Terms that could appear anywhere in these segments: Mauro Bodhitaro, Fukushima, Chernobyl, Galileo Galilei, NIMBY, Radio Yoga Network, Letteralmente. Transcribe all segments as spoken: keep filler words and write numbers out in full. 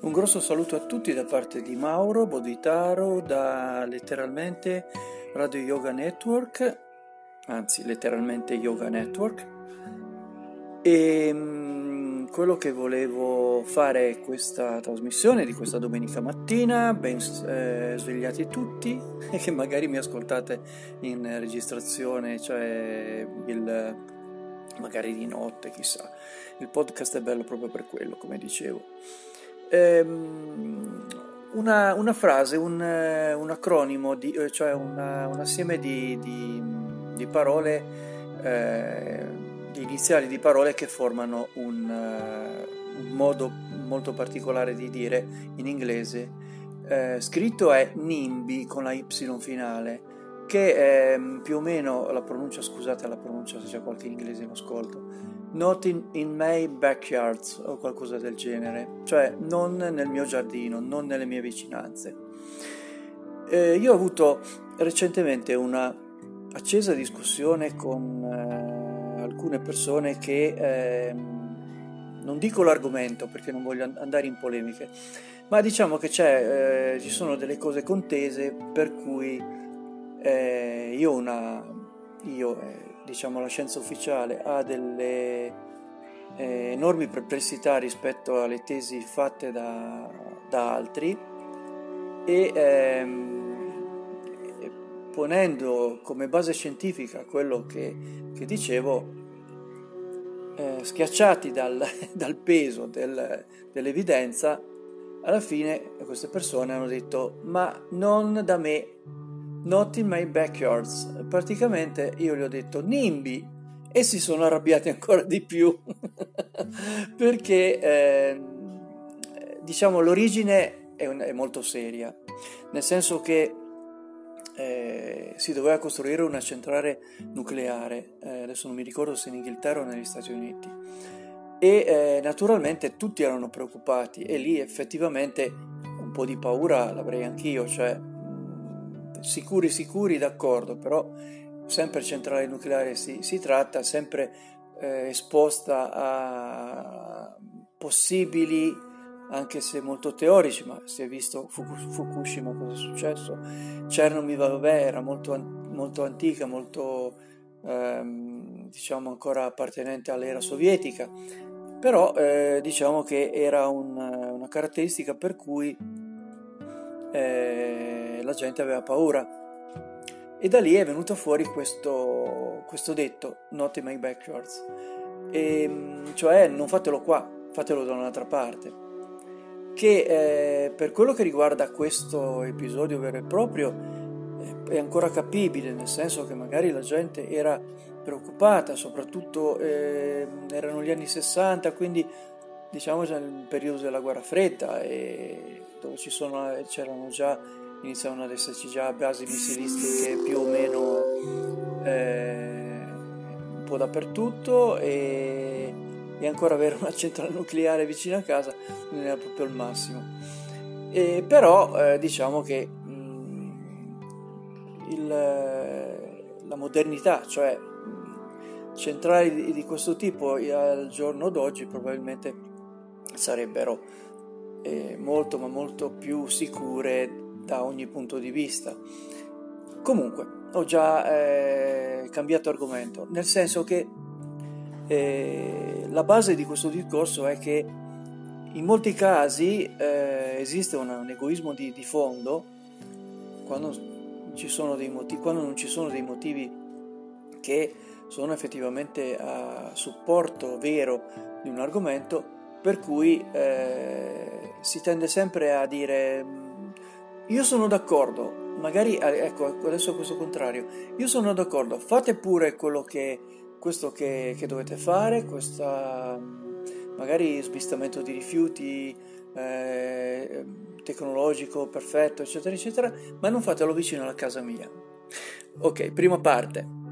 Un grosso saluto a tutti da parte di Mauro Bodhitaro da letteralmente Radio Yoga Network, anzi letteralmente Yoga Network. E mh, quello che volevo fare è questa trasmissione di questa domenica mattina, ben eh, svegliati tutti, e che magari mi ascoltate in registrazione, cioè il, magari di notte, chissà. Il podcast è bello proprio per quello, come dicevo. Una, una frase, un, un acronimo, di, cioè una, un assieme di, di, di parole, eh, di iniziali di parole che formano un, uh, un modo molto particolare di dire in inglese. Eh, scritto è NIMBY con la Y finale, che è più o meno la pronuncia, scusate la pronuncia se c'è qualche inglese in ascolto. Not in, in my backyard o qualcosa del genere, cioè non nel mio giardino, non nelle mie vicinanze. Eh, io ho avuto recentemente una accesa discussione con eh, alcune persone che eh, non dico l'argomento perché non voglio andare in polemiche, ma diciamo che c'è, eh, ci sono delle cose contese per cui eh, io una io eh, diciamo la scienza ufficiale ha delle eh, enormi perplessità rispetto alle tesi fatte da, da altri, e ehm, ponendo come base scientifica quello che, che dicevo, eh, schiacciati dal, dal peso del, dell'evidenza, alla fine queste persone hanno detto ma non da me, not in my backyards. Praticamente io gli ho detto NIMBY e si sono arrabbiati ancora di più perché eh, diciamo l'origine è, un, è molto seria, nel senso che eh, si doveva costruire una centrale nucleare, eh, adesso non mi ricordo se in Inghilterra o negli Stati Uniti, e eh, naturalmente tutti erano preoccupati, e lì effettivamente un po' di paura l'avrei anch'io, cioè sicuri sicuri d'accordo, però sempre centrale nucleare si, si tratta, sempre eh, esposta a possibili, anche se molto teorici, ma si è visto Fukushima cosa è successo, Chernobyl vabbè era molto, molto antica, molto ehm, diciamo ancora appartenente all'era sovietica, però eh, diciamo che era un, una caratteristica per cui Eh, la gente aveva paura, e da lì è venuto fuori questo, questo detto not in my backyards, e, cioè non fatelo qua, fatelo da un'altra parte, che eh, per quello che riguarda questo episodio vero e proprio eh, è ancora capibile, nel senso che magari la gente era preoccupata, soprattutto eh, erano gli anni sessanta, quindi diciamo già nel periodo della guerra fredda, e dove ci sono, c'erano già, iniziavano ad esserci già basi missilistiche più o meno eh, un po' dappertutto, e, e ancora avere una centrale nucleare vicino a casa non era proprio il massimo, e, però eh, diciamo che mh, il, la modernità, cioè mh, centrali di, di questo tipo al giorno d'oggi probabilmente sarebbero Eh, molto ma molto più sicure da ogni punto di vista. Comunque ho già eh, cambiato argomento, nel senso che eh, la base di questo discorso è che in molti casi eh, esiste un, un egoismo di, di fondo quando ci sono dei motivi, quando non ci sono dei motivi che sono effettivamente a supporto vero di un argomento, per cui eh, si tende sempre a dire io sono d'accordo, magari ecco adesso è questo contrario, io sono d'accordo, fate pure quello che questo che, che dovete fare, questa magari smistamento di rifiuti, eh, tecnologico perfetto, eccetera, eccetera, ma non fatelo vicino alla casa mia. Ok, prima parte.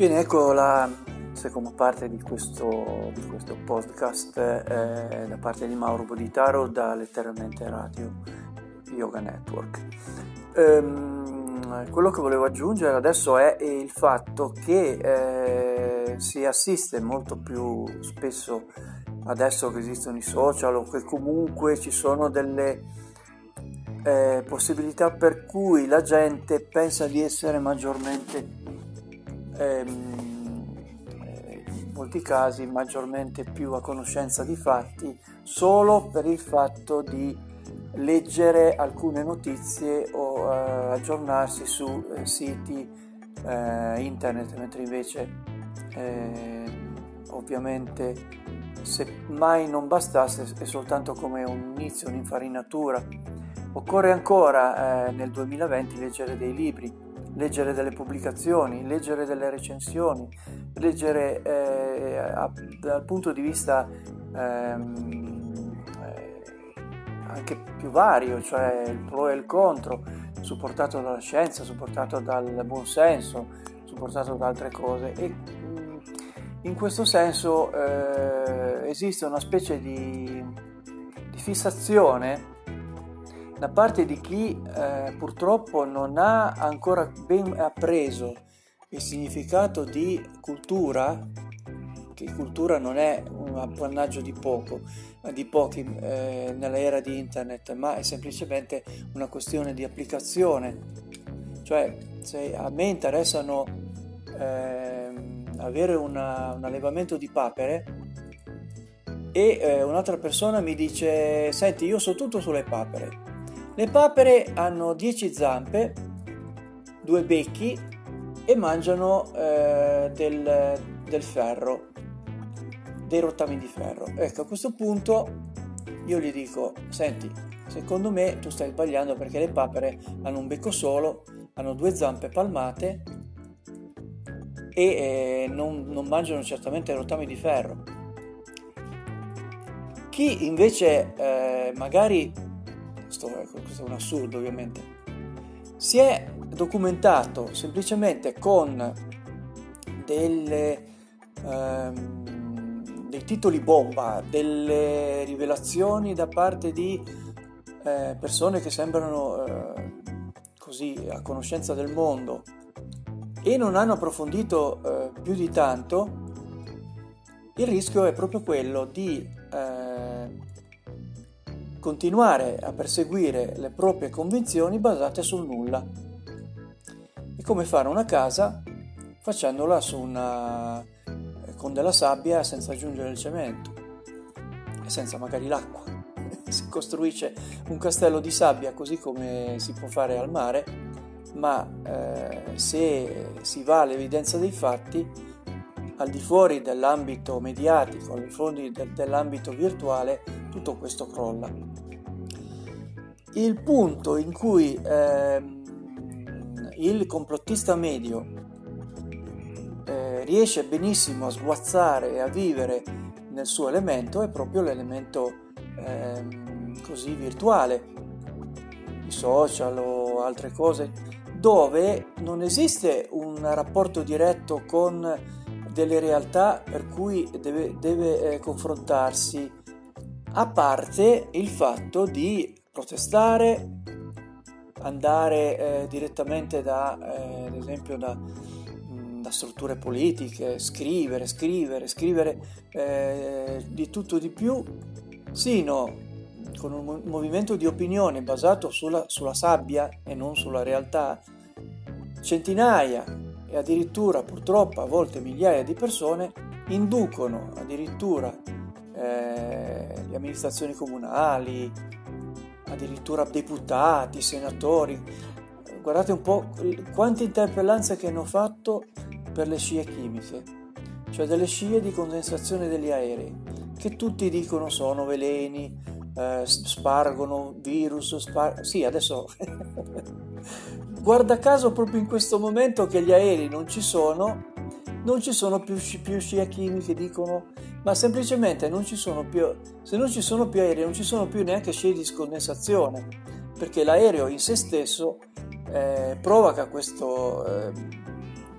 Bene, ecco la seconda parte di questo, di questo podcast eh, da parte di Mauro Bodhitaro da Letteralmente Radio Yoga Network. Ehm, quello che volevo aggiungere adesso è il fatto che eh, si assiste molto più spesso adesso che esistono i social o che comunque ci sono delle eh, possibilità per cui la gente pensa di essere maggiormente in molti casi maggiormente più a conoscenza di fatti solo per il fatto di leggere alcune notizie o eh, aggiornarsi su eh, siti eh, internet, mentre invece eh, ovviamente, se mai non bastasse, è soltanto come un inizio, un'infarinatura. Occorre ancora eh, nel duemilaventi leggere dei libri, leggere delle pubblicazioni, leggere delle recensioni, leggere eh, a, dal punto di vista ehm, eh, anche più vario, cioè il pro e il contro, supportato dalla scienza, supportato dal buon senso, supportato da altre cose. E in questo senso eh, esiste una specie di, di fissazione da parte di chi eh, purtroppo non ha ancora ben appreso il significato di cultura, che cultura non è un appannaggio di poco, di pochi eh, nell'era di internet, ma è semplicemente una questione di applicazione. Cioè, se a me interessano eh, avere una, un allevamento di papere, e eh, un'altra persona mi dice: senti, io so tutto sulle papere. Le papere hanno dieci zampe, due becchi e mangiano eh, del, del ferro, dei rottami di ferro. Ecco, a questo punto io gli dico: senti, secondo me tu stai sbagliando, perché le papere hanno un becco solo, hanno due zampe palmate e eh, non, non mangiano certamente rottami di ferro. Chi invece eh, magari... questo è un assurdo, ovviamente, si è documentato semplicemente con delle, ehm, dei titoli bomba, delle rivelazioni da parte di eh, persone che sembrano eh, così a conoscenza del mondo e non hanno approfondito eh, più di tanto, il rischio è proprio quello di eh, continuare a perseguire le proprie convinzioni basate sul nulla. È come fare una casa facendola su una, con della sabbia senza aggiungere il cemento e senza magari l'acqua. Si costruisce un castello di sabbia così come si può fare al mare, ma eh, se si va all'evidenza dei fatti, al di fuori dell'ambito mediatico, al di fuori de- dell'ambito virtuale, tutto questo crolla. Il punto in cui eh, il complottista medio eh, riesce benissimo a sguazzare e a vivere nel suo elemento è proprio l'elemento eh, così virtuale, i social o altre cose, dove non esiste un rapporto diretto con delle realtà per cui deve, deve eh, confrontarsi, a parte il fatto di protestare, andare eh, direttamente da, eh, ad esempio, da, mh, da strutture politiche, scrivere, scrivere, scrivere eh, di tutto di più, sino con un movimento di opinione basato sulla, sulla sabbia e non sulla realtà, centinaia, e addirittura purtroppo a volte migliaia di persone inducono addirittura eh, le amministrazioni comunali, addirittura deputati, senatori. Guardate un po' quante interpellanze che hanno fatto per le scie chimiche, cioè delle scie di condensazione degli aerei, che tutti dicono sono veleni, eh, spargono virus, spar- sì adesso... Guarda caso proprio in questo momento che gli aerei non ci sono, non ci sono più, più scie chimiche, dicono, ma semplicemente non ci sono più, se non ci sono più aerei non ci sono più neanche scie di scondensazione, perché l'aereo in se stesso eh, provoca questo, eh,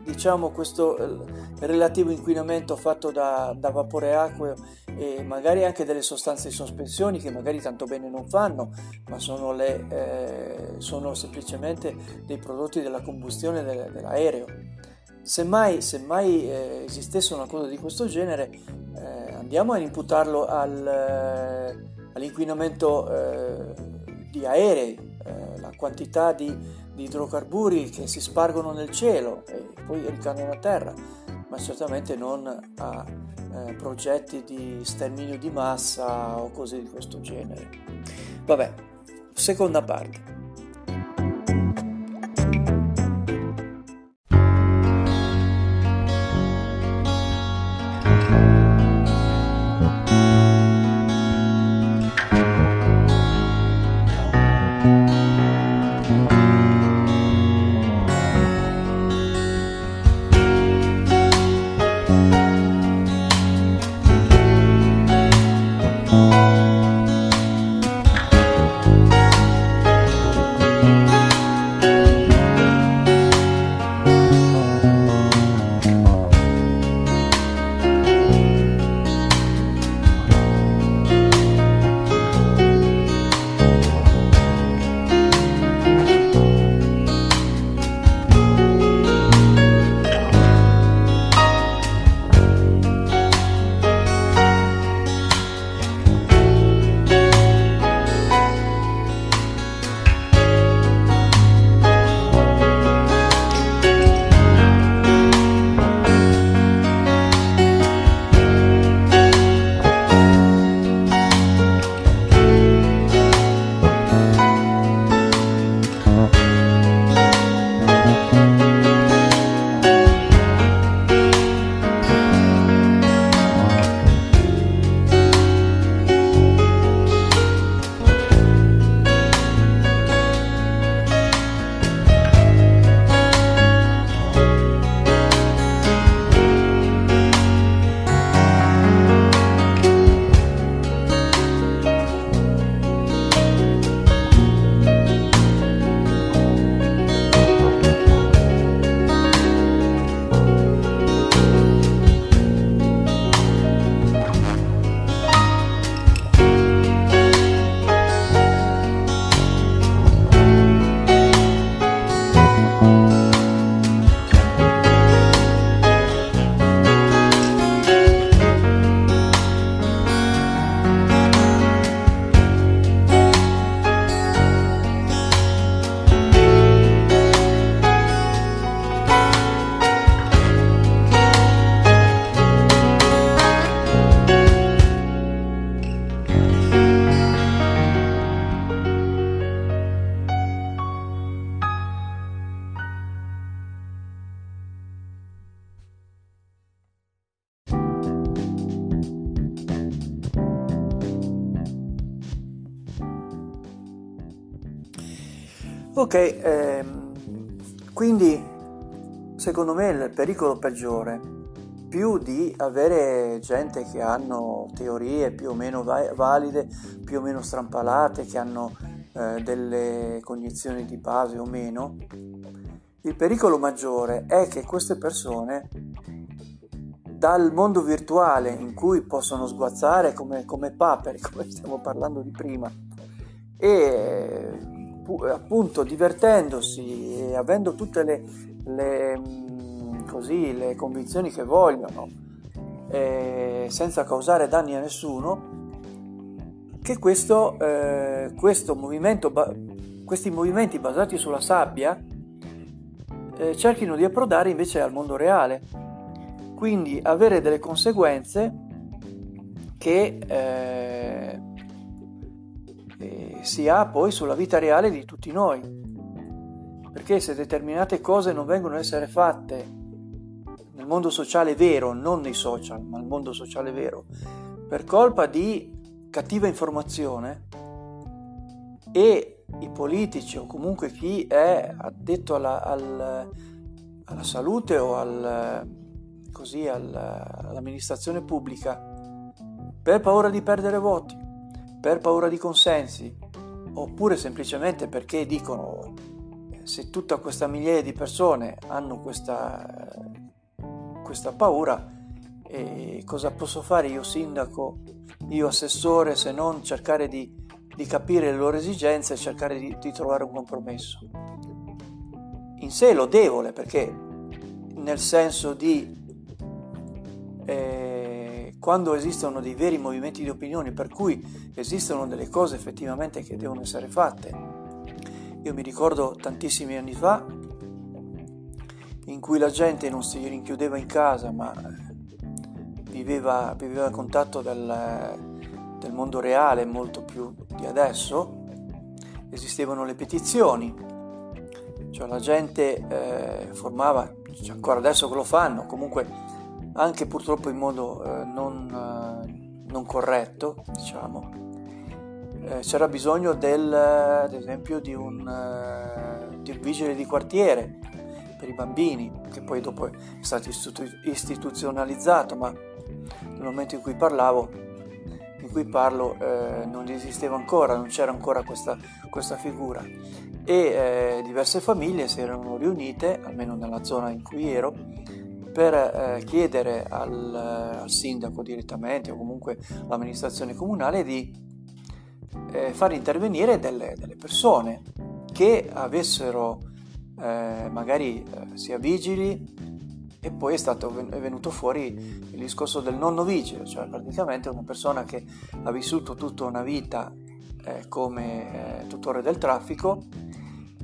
diciamo questo eh, relativo inquinamento fatto da, da vapore acqueo e magari anche delle sostanze in sospensioni che magari tanto bene non fanno, ma sono le... Eh, sono semplicemente dei prodotti della combustione de- dell'aereo. Semmai, semmai eh, esistesse una cosa di questo genere, eh, andiamo ad imputarlo al, eh, all'inquinamento eh, di aerei, eh, la quantità di, di idrocarburi che si spargono nel cielo e poi ricadono a terra, ma certamente non a eh, progetti di sterminio di massa o cose di questo genere. Vabbè, seconda parte. Ok, ehm, quindi secondo me il pericolo peggiore, più di avere gente che hanno teorie più o meno va- valide, più o meno strampalate, che hanno eh, delle cognizioni di base o meno, il pericolo maggiore è che queste persone dal mondo virtuale in cui possono sguazzare come, come paperi, come stiamo parlando di prima, e appunto divertendosi e avendo tutte le, le, così, le convinzioni che vogliono, eh, senza causare danni a nessuno, che questo, eh, questo movimento, questi movimenti basati sulla sabbia eh, cerchino di approdare invece al mondo reale. Quindi avere delle conseguenze che eh, eh, si ha poi sulla vita reale di tutti noi, perché se determinate cose non vengono a essere fatte nel mondo sociale vero, non nei social, ma nel mondo sociale vero, per colpa di cattiva informazione, e i politici o comunque chi è addetto alla, al, alla salute o al... così all'amministrazione pubblica, per paura di perdere voti, per paura di consensi, oppure semplicemente perché dicono se tutta questa migliaia di persone hanno questa, questa paura, eh, cosa posso fare io sindaco, io assessore, se non cercare di, di capire le loro esigenze e cercare di, di trovare un compromesso. In sé lodevole, perché nel senso di Eh, quando esistono dei veri movimenti di opinioni, per cui esistono delle cose effettivamente che devono essere fatte. Io mi ricordo tantissimi anni fa in cui la gente non si rinchiudeva in casa, ma viveva, viveva a contatto del, del mondo reale molto più di adesso. Esistevano le petizioni, cioè la gente eh, formava, cioè ancora adesso che lo fanno, comunque anche purtroppo in modo eh, non, eh, non corretto, diciamo, eh, c'era bisogno del, ad esempio di un, eh, di un vigile di quartiere per i bambini, che poi dopo è stato istitu- istituzionalizzato, ma nel momento in cui parlavo, in cui parlo eh, non esisteva ancora, non c'era ancora questa, questa figura, e eh, diverse famiglie si erano riunite, almeno nella zona in cui ero, per eh, chiedere al, al sindaco direttamente o comunque all'amministrazione comunale di eh, far intervenire delle, delle persone che avessero eh, magari eh, sia vigili, e poi è stato è venuto fuori il discorso del nonno vigile, cioè praticamente una persona che ha vissuto tutta una vita eh, come eh, tutore del traffico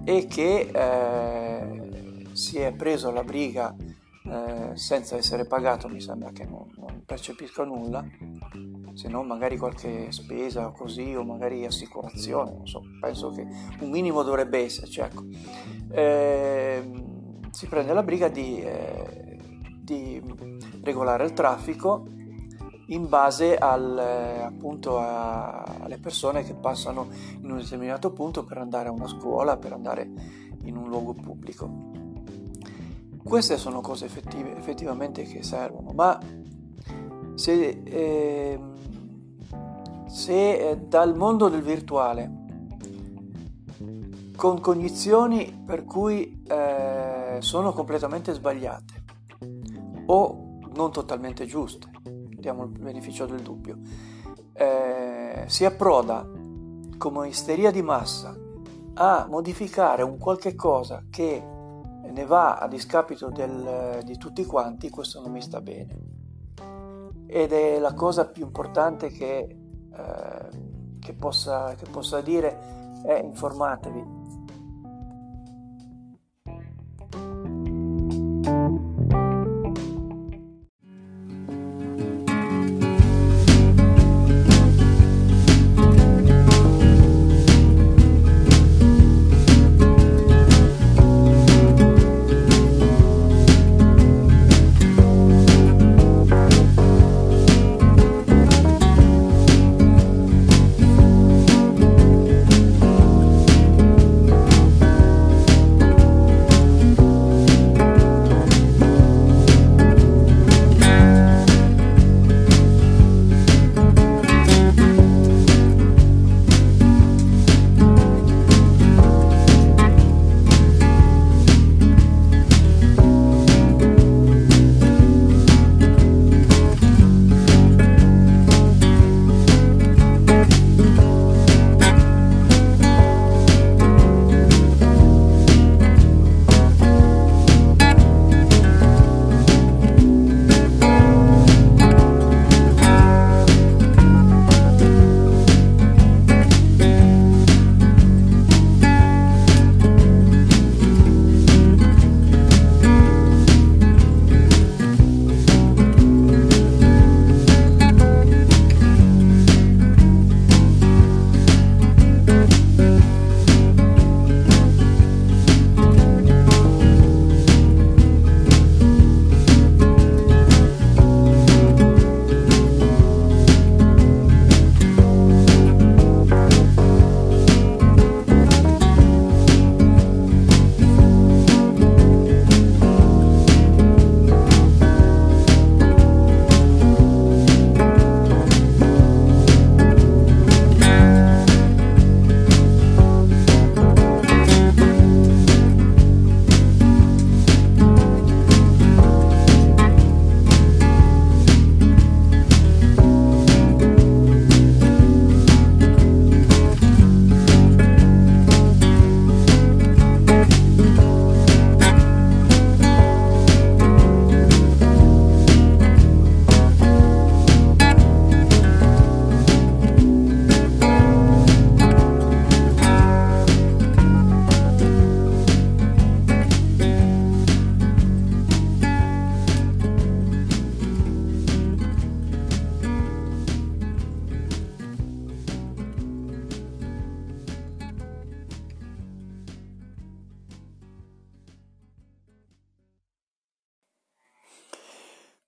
e che eh, si è preso la briga Eh, senza essere pagato, mi sembra che non, non percepisca nulla, se non magari qualche spesa o così, o magari assicurazione, non so, penso che un minimo dovrebbe esserci, ecco. Eh, si prende la briga di, eh, di regolare il traffico in base al, eh, appunto a, alle persone che passano in un determinato punto per andare a una scuola, per andare in un luogo pubblico. Queste sono cose effettive, effettivamente che servono, ma se, eh, se dal mondo del virtuale, con cognizioni per cui eh, sono completamente sbagliate o non totalmente giuste, diamo il beneficio del dubbio, eh, si approda come isteria di massa a modificare un qualche cosa che ne va a discapito del, di tutti quanti, questo non mi sta bene, ed è la cosa più importante che, eh, che, possa, che possa dire è informatevi.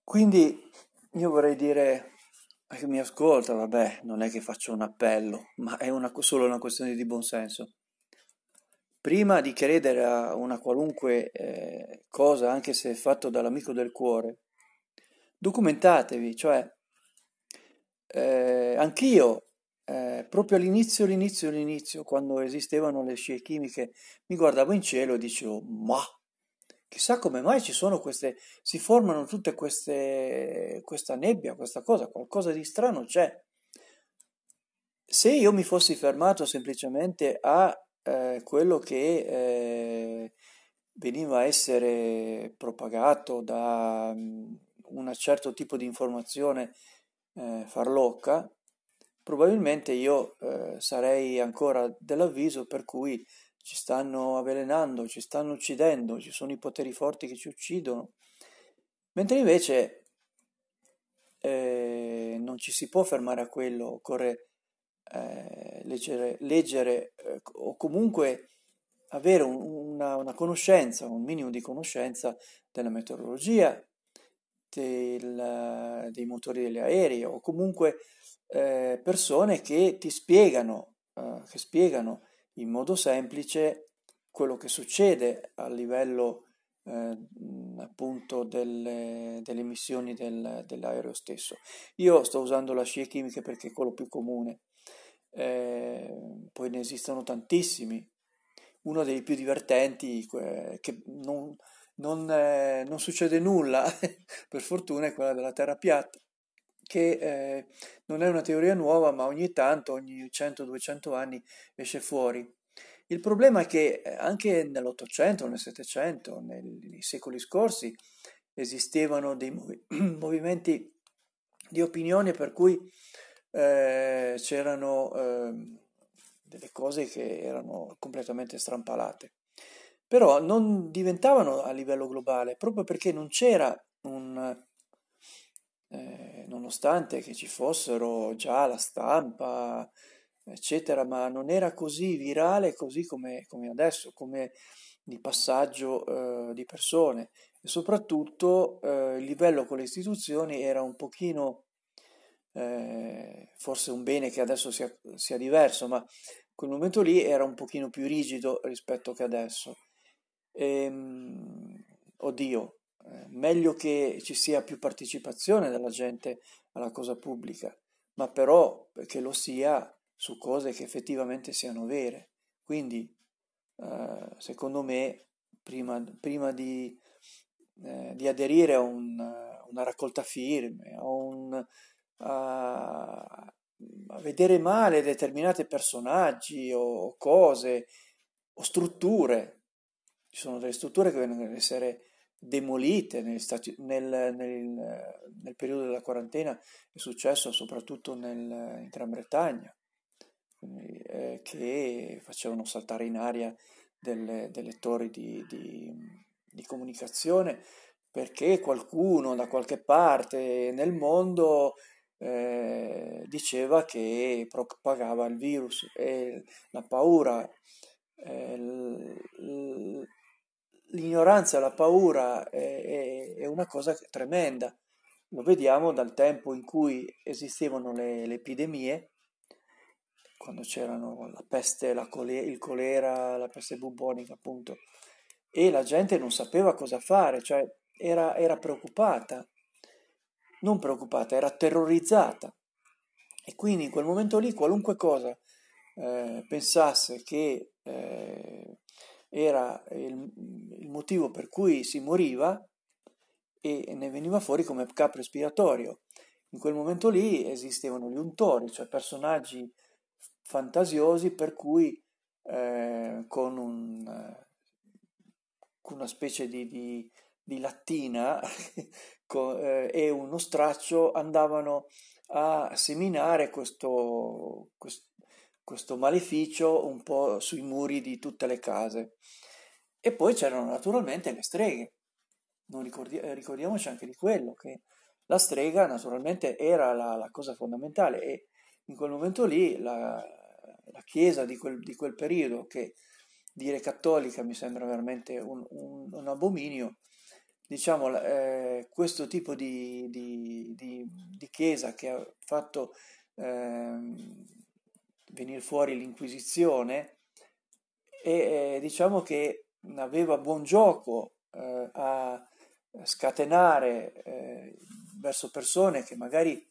Quindi io vorrei dire a chi mi ascolta, vabbè, non è che faccio un appello, ma è una, solo una questione di buonsenso. Prima di credere a una qualunque eh, cosa, anche se fatto dall'amico del cuore, documentatevi, cioè eh, anch'io eh, proprio all'inizio, all'inizio, all'inizio, quando esistevano le scie chimiche, mi guardavo in cielo e dicevo, ma chissà come mai ci sono queste, si formano tutte queste, questa nebbia, questa cosa, qualcosa di strano c'è. Se io mi fossi fermato semplicemente a eh, quello che eh, veniva a essere propagato da un certo tipo di informazione eh, farlocca, probabilmente io eh, sarei ancora dell'avviso per cui ci stanno avvelenando, ci stanno uccidendo, ci sono i poteri forti che ci uccidono, mentre invece eh, non ci si può fermare a quello, occorre eh, leggere, leggere eh, o comunque avere un, una, una conoscenza, un minimo di conoscenza della meteorologia, Del, dei motori degli aerei, o comunque eh, persone che ti spiegano, eh, che spiegano in modo semplice quello che succede a livello eh, appunto delle, delle emissioni del, dell'aereo stesso. Io sto usando la scie chimiche perché è quello più comune, eh, poi ne esistono tantissimi. Uno dei più divertenti eh, che non Non, eh, non succede nulla, per fortuna, è quella della Terra piatta, che eh, non è una teoria nuova, ma ogni tanto, ogni cento duecento anni, esce fuori. Il problema è che anche nell'Ottocento, nel Settecento, nei, nei secoli scorsi, esistevano dei movi- movimenti di opinione per cui eh, c'erano eh, delle cose che erano completamente strampalate. Però non diventavano a livello globale, proprio perché non c'era un, eh, nonostante che ci fossero già la stampa, eccetera, ma non era così virale, così come, come adesso, come di passaggio eh, di persone. E soprattutto eh, il livello con le istituzioni era un pochino, eh, forse un bene che adesso sia, sia diverso, ma quel momento lì era un pochino più rigido rispetto che adesso. Ehm, oddio, meglio che ci sia più partecipazione della gente alla cosa pubblica, ma però che lo sia su cose che effettivamente siano vere. Quindi eh, secondo me prima, prima di, eh, di aderire a un, una raccolta firme, a un a, a vedere male determinati personaggi o cose o strutture, ci sono delle strutture che vengono ad essere demolite negli stati, nel, nel, nel periodo della quarantena è successo soprattutto nel, in Gran Bretagna, quindi, eh, che facevano saltare in aria delle, delle torri di, di, di comunicazione perché qualcuno da qualche parte nel mondo eh, diceva che propagava il virus e la paura, eh, l, l, l'ignoranza, la paura è, è una cosa tremenda. Lo vediamo dal tempo in cui esistevano le, le epidemie, quando c'erano la peste, la cole, il colera, la peste bubbonica appunto, e la gente non sapeva cosa fare, cioè era, era preoccupata, non preoccupata, era terrorizzata. E quindi in quel momento lì qualunque cosa eh, pensasse che eh, era il, il motivo per cui si moriva, e ne veniva fuori come capro espiatorio. In quel momento lì esistevano gli untori, cioè personaggi fantasiosi per cui eh, con, un, con una specie di, di, di lattina con, eh, e uno straccio andavano a seminare questo, questo questo maleficio un po' sui muri di tutte le case. E poi c'erano naturalmente le streghe, non ricordi- ricordiamoci anche di quello, che la strega naturalmente era la, la cosa fondamentale, e in quel momento lì la, la chiesa di quel, di quel periodo, che dire cattolica mi sembra veramente un, un, un abominio, diciamo, eh, questo tipo di, di, di, di chiesa che ha fatto eh, venire fuori l'Inquisizione, e eh, diciamo che aveva buon gioco eh, a scatenare eh, verso persone che magari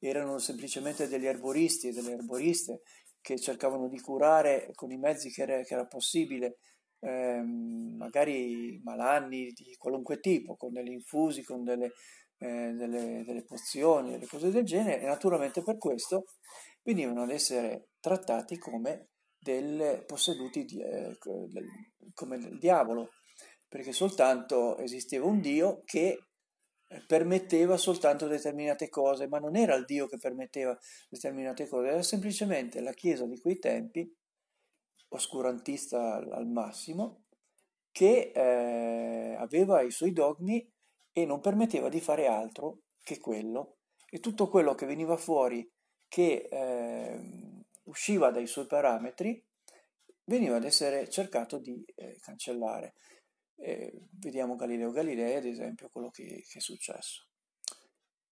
erano semplicemente degli erboristi e delle erboriste che cercavano di curare con i mezzi che era, che era possibile, eh, magari malanni di qualunque tipo, con degli infusi, con delle, eh, delle, delle pozioni, delle cose del genere, e naturalmente per questo venivano ad essere trattati come del posseduti di, eh, come il diavolo, perché soltanto esisteva un Dio che permetteva soltanto determinate cose, ma non era il Dio che permetteva determinate cose, era semplicemente la Chiesa di quei tempi, oscurantista al massimo, che eh, aveva i suoi dogmi e non permetteva di fare altro che quello, e tutto quello che veniva fuori, che eh, usciva dai suoi parametri, veniva ad essere cercato di eh, cancellare. Eh, vediamo Galileo Galilei, ad esempio, quello che, che è successo.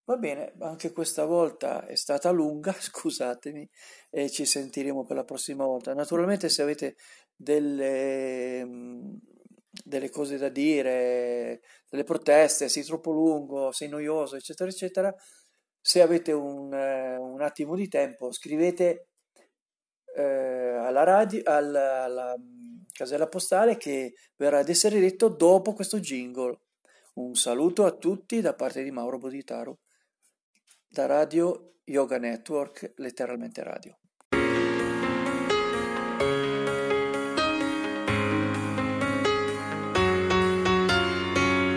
Va bene, anche questa volta è stata lunga, scusatemi, e ci sentiremo per la prossima volta. Naturalmente, se avete delle, delle cose da dire, delle proteste, sei troppo lungo, sei noioso, eccetera, eccetera, se avete un, un attimo di tempo, scrivete eh, alla radio, alla, alla casella postale, che verrà ad essere detto dopo questo jingle. Un saluto a tutti da parte di Mauro Bodhitaro, da Radio Yoga Network, letteralmente radio.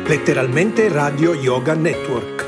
Letteralmente Radio Yoga Network,